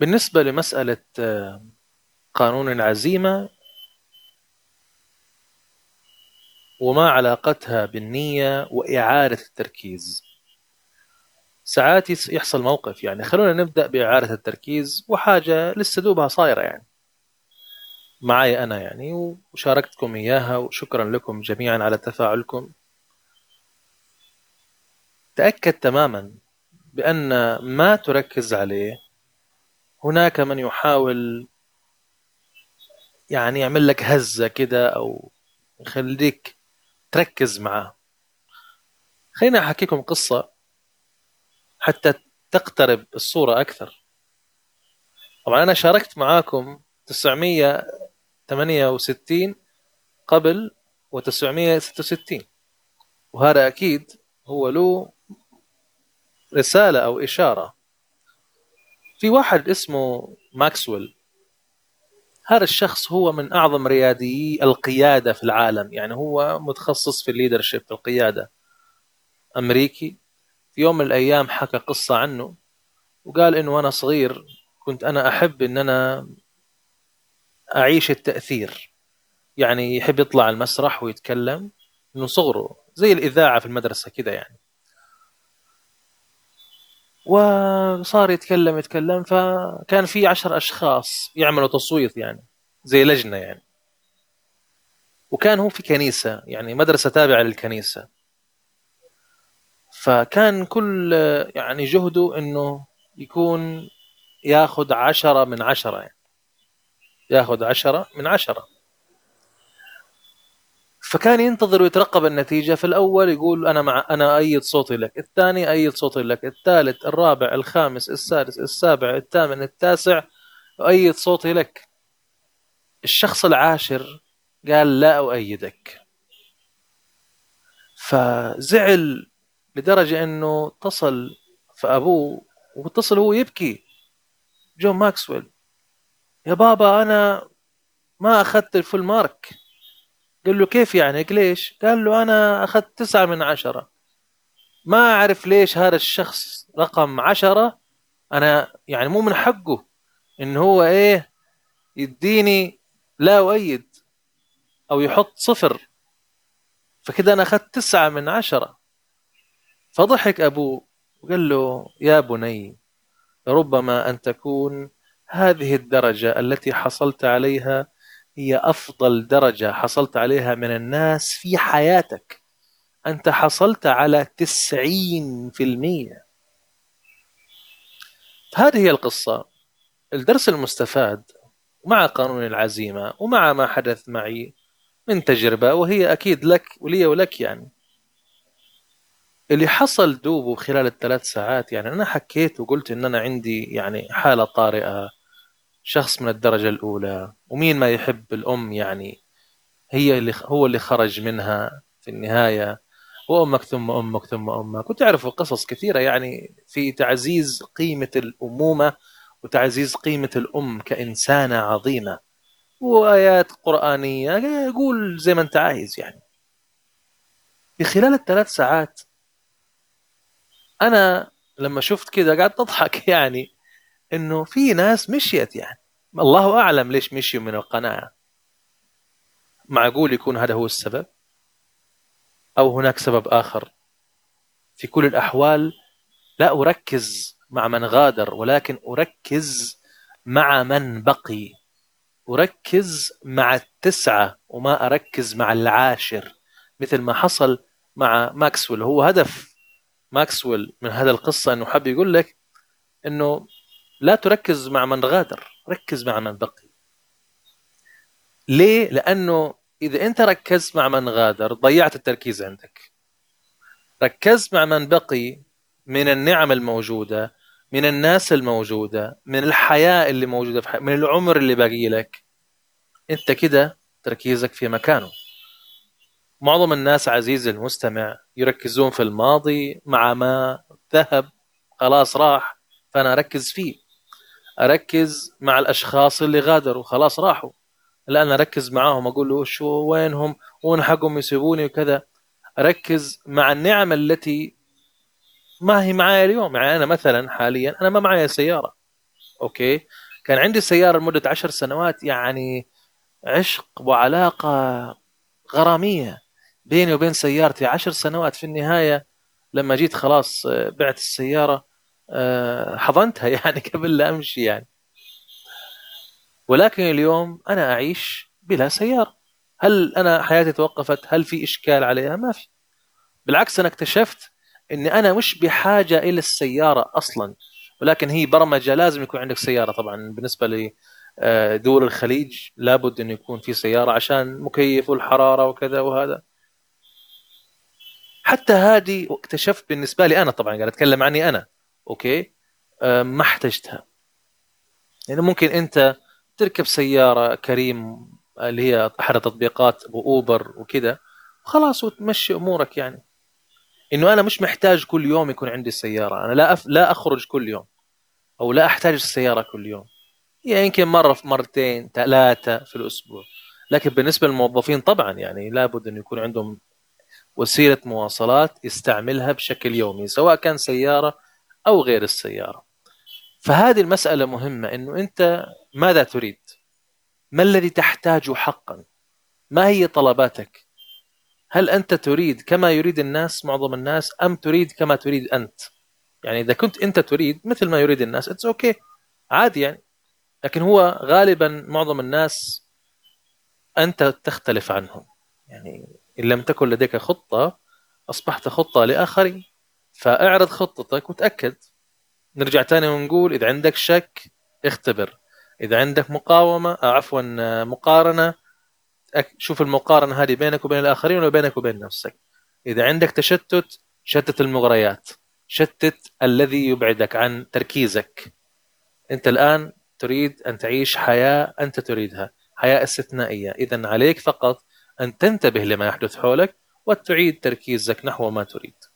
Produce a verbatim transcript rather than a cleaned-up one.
بالنسبة لمسألة قانون العزيمة وما علاقتها بالنية وإعادة التركيز، ساعات يحصل موقف، يعني خلونا نبدأ بإعادة التركيز، وحاجة لسه دوبها صايرة يعني معايا أنا يعني، وشاركتكم إياها وشكرا لكم جميعا على تفاعلكم. تأكد تماما بأن ما تركز عليه هناك من يحاول يعني يعمل لك هزة كده أو يخليك تركز معاه. خليني أحكيكم قصة حتى تقترب الصورة أكثر. طبعا أنا شاركت معاكم تسعمية وثمانية وستين قبل وتسعمية وستة وستين، وهذا أكيد هو له رسالة أو إشارة. في واحد اسمه ماكسويل، هذا الشخص هو من أعظم رياديي القيادة في العالم، يعني هو متخصص في الليدرشيب في القيادة، أمريكي. في يوم من الأيام حكى قصة عنه وقال إنه أنا صغير كنت أنا أحب إن أنا أعيش التأثير، يعني يحب يطلع على المسرح ويتكلم من صغره زي الإذاعة في المدرسة كده يعني. وصار يتكلم يتكلم فكان في عشر أشخاص يعملوا تصويت يعني زي لجنة يعني، وكان هو في كنيسة يعني مدرسة تابعة للكنيسة، فكان كل يعني جهده إنه يكون ياخد عشرة من عشرة يعني. ياخد عشرة من عشرة. فكان ينتظر ويترقب النتيجة. في الأول يقول أنا مع أنا أيد صوتي لك، الثاني أيد صوتي لك، الثالث، الرابع، الخامس، السادس، السابع، الثامن، التاسع، أيد صوتي لك. الشخص العاشر قال لا أؤيدك، فزعل لدرجة أنه اتصل فأبوه، واتصل هو يبكي، جون ماكسويل، يا بابا أنا ما أخذت الفول مارك. قال له كيف يعني ليش؟ قال له أنا أخذت تسعة من عشرة، ما أعرف ليش هذا الشخص رقم عشرة أنا يعني مو من حقه إن هو إيه يديني لا أؤيد أو يحط صفر، فكده أنا أخذت تسعة من عشرة. فضحك أبوه وقال له يا بني، ربما أن تكون هذه الدرجة التي حصلت عليها هي أفضل درجة حصلت عليها من الناس في حياتك، أنت حصلت على تسعين في المية. هذه هي القصة. الدرس المستفاد مع قانون العزيمة ومع ما حدث معي من تجربة، وهي أكيد لك ولي ولك يعني، اللي حصل دوبه خلال الثلاث ساعات. يعني أنا حكيت وقلت إن أنا عندي يعني حالة طارئة، شخص من الدرجة الأولى، ومين ما يحب الأم يعني، هي اللي هو اللي خرج منها في النهاية، وأمك ثم أمك ثم أمك، وتعرفوا قصص كثيرة يعني في تعزيز قيمة الأمومة وتعزيز قيمة الأم كإنسانة عظيمة، وآيات قرآنية، يقول زي ما أنت عايز يعني. في خلال الثلاث ساعات أنا لما شفت كده قعدت أضحك يعني، إنه في ناس مشيت يعني، الله أعلم ليش مشيوا من القناة. معقول يكون هذا هو السبب أو هناك سبب آخر. في كل الأحوال لا أركز مع من غادر، ولكن أركز مع من بقي، أركز مع التسعة وما أركز مع العاشر، مثل ما حصل مع ماكسويل. هو هدف ماكسويل من هذا القصة أنه حاب يقول لك أنه لا تركز مع من غادر، ركز مع من بقي. ليه؟ لأنه إذا أنت ركزت مع من غادر ضيعت التركيز عندك. ركزت مع من بقي من النعم الموجودة، من الناس الموجودة، من الحياة اللي موجودة في حي... من العمر اللي باقي لك، أنت كده تركيزك في مكانه. معظم الناس عزيزي المستمع يركزون في الماضي مع ما ذهب خلاص راح، فأنا أركز فيه، أركز مع الأشخاص اللي غادروا خلاص راحوا، لأن أركز معاهم أقول له شو وينهم ونحقهم يسيبوني وكذا. أركز مع النعم التي ما هي معايا اليوم. يعني أنا مثلا حاليا أنا ما معايا سيارة، أوكي، كان عندي سيارة لمدة عشر سنوات، يعني عشق وعلاقة غرامية بيني وبين سيارتي عشر سنوات. في النهاية لما جيت خلاص بعت السيارة حضنتها يعني قبل لا أمشي يعني. ولكن اليوم أنا أعيش بلا سيارة. هل أنا حياتي توقفت؟ هل في إشكال عليها؟ ما في، بالعكس أنا اكتشفت أني أنا مش بحاجة إلى السيارة أصلا، ولكن هي برمجة لازم يكون عندك سيارة. طبعا بالنسبة لدول الخليج لابد أن يكون في سيارة عشان مكيف والحرارة وكذا وهذا. حتى هذه اكتشفت بالنسبة لي أنا، طبعا قاعد أتكلم عني أنا، أوكي، ما احتجتها. يعني ممكن أنت تركب سيارة كريم اللي هي أحد التطبيقات وأوبر وكذا خلاص وتمشي أمورك. يعني إنه أنا مش محتاج كل يوم يكون عندي سيارة، أنا لا أف... لا أخرج كل يوم أو لا أحتاج السيارة كل يوم، يعني يمكن مرة في مرتين ثلاثة في الأسبوع. لكن بالنسبة للموظفين طبعا يعني لابد أن يكون عندهم وسيلة مواصلات يستعملها بشكل يومي، سواء كان سيارة أو غير السيارة. فهذه المسألة مهمة، إنه أنت ماذا تريد؟ ما الذي تحتاجه حقا؟ ما هي طلباتك؟ هل أنت تريد كما يريد الناس معظم الناس، أم تريد كما تريد أنت؟ يعني إذا كنت أنت تريد مثل ما يريد الناس it's okay عادي يعني، لكن هو غالبا معظم الناس أنت تختلف عنهم. يعني إن لم تكن لديك خطة أصبحت خطة لآخرين، فأعرض خطتك وتأكد. نرجع تاني ونقول إذا عندك شك اختبر، إذا عندك مقاومة عفوا مقارنة شوف المقارنة هذه بينك وبين الآخرين وبينك وبين نفسك. إذا عندك تشتت شتت المغريات، شتت الذي يبعدك عن تركيزك. أنت الآن تريد أن تعيش حياة أنت تريدها، حياة استثنائية، إذن عليك فقط أن تنتبه لما يحدث حولك وتعيد تركيزك نحو ما تريد.